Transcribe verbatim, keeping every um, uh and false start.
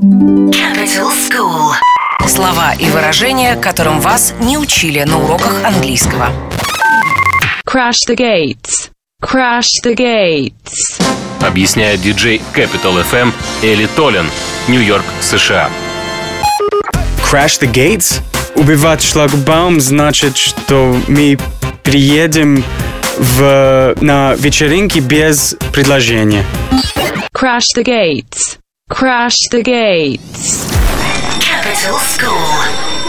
Capital School. Слова и выражения, которым вас не учили на уроках английского. Crash the gates. Crash the gates. Объясняет диджей Capital эф эм Эли Толен, Нью-Йорк, США. Crash the gates? Убивать шлагбаум значит, что мы приедем в, на вечеринке без предложения. Crash the gates. Crash the gates. Capital School.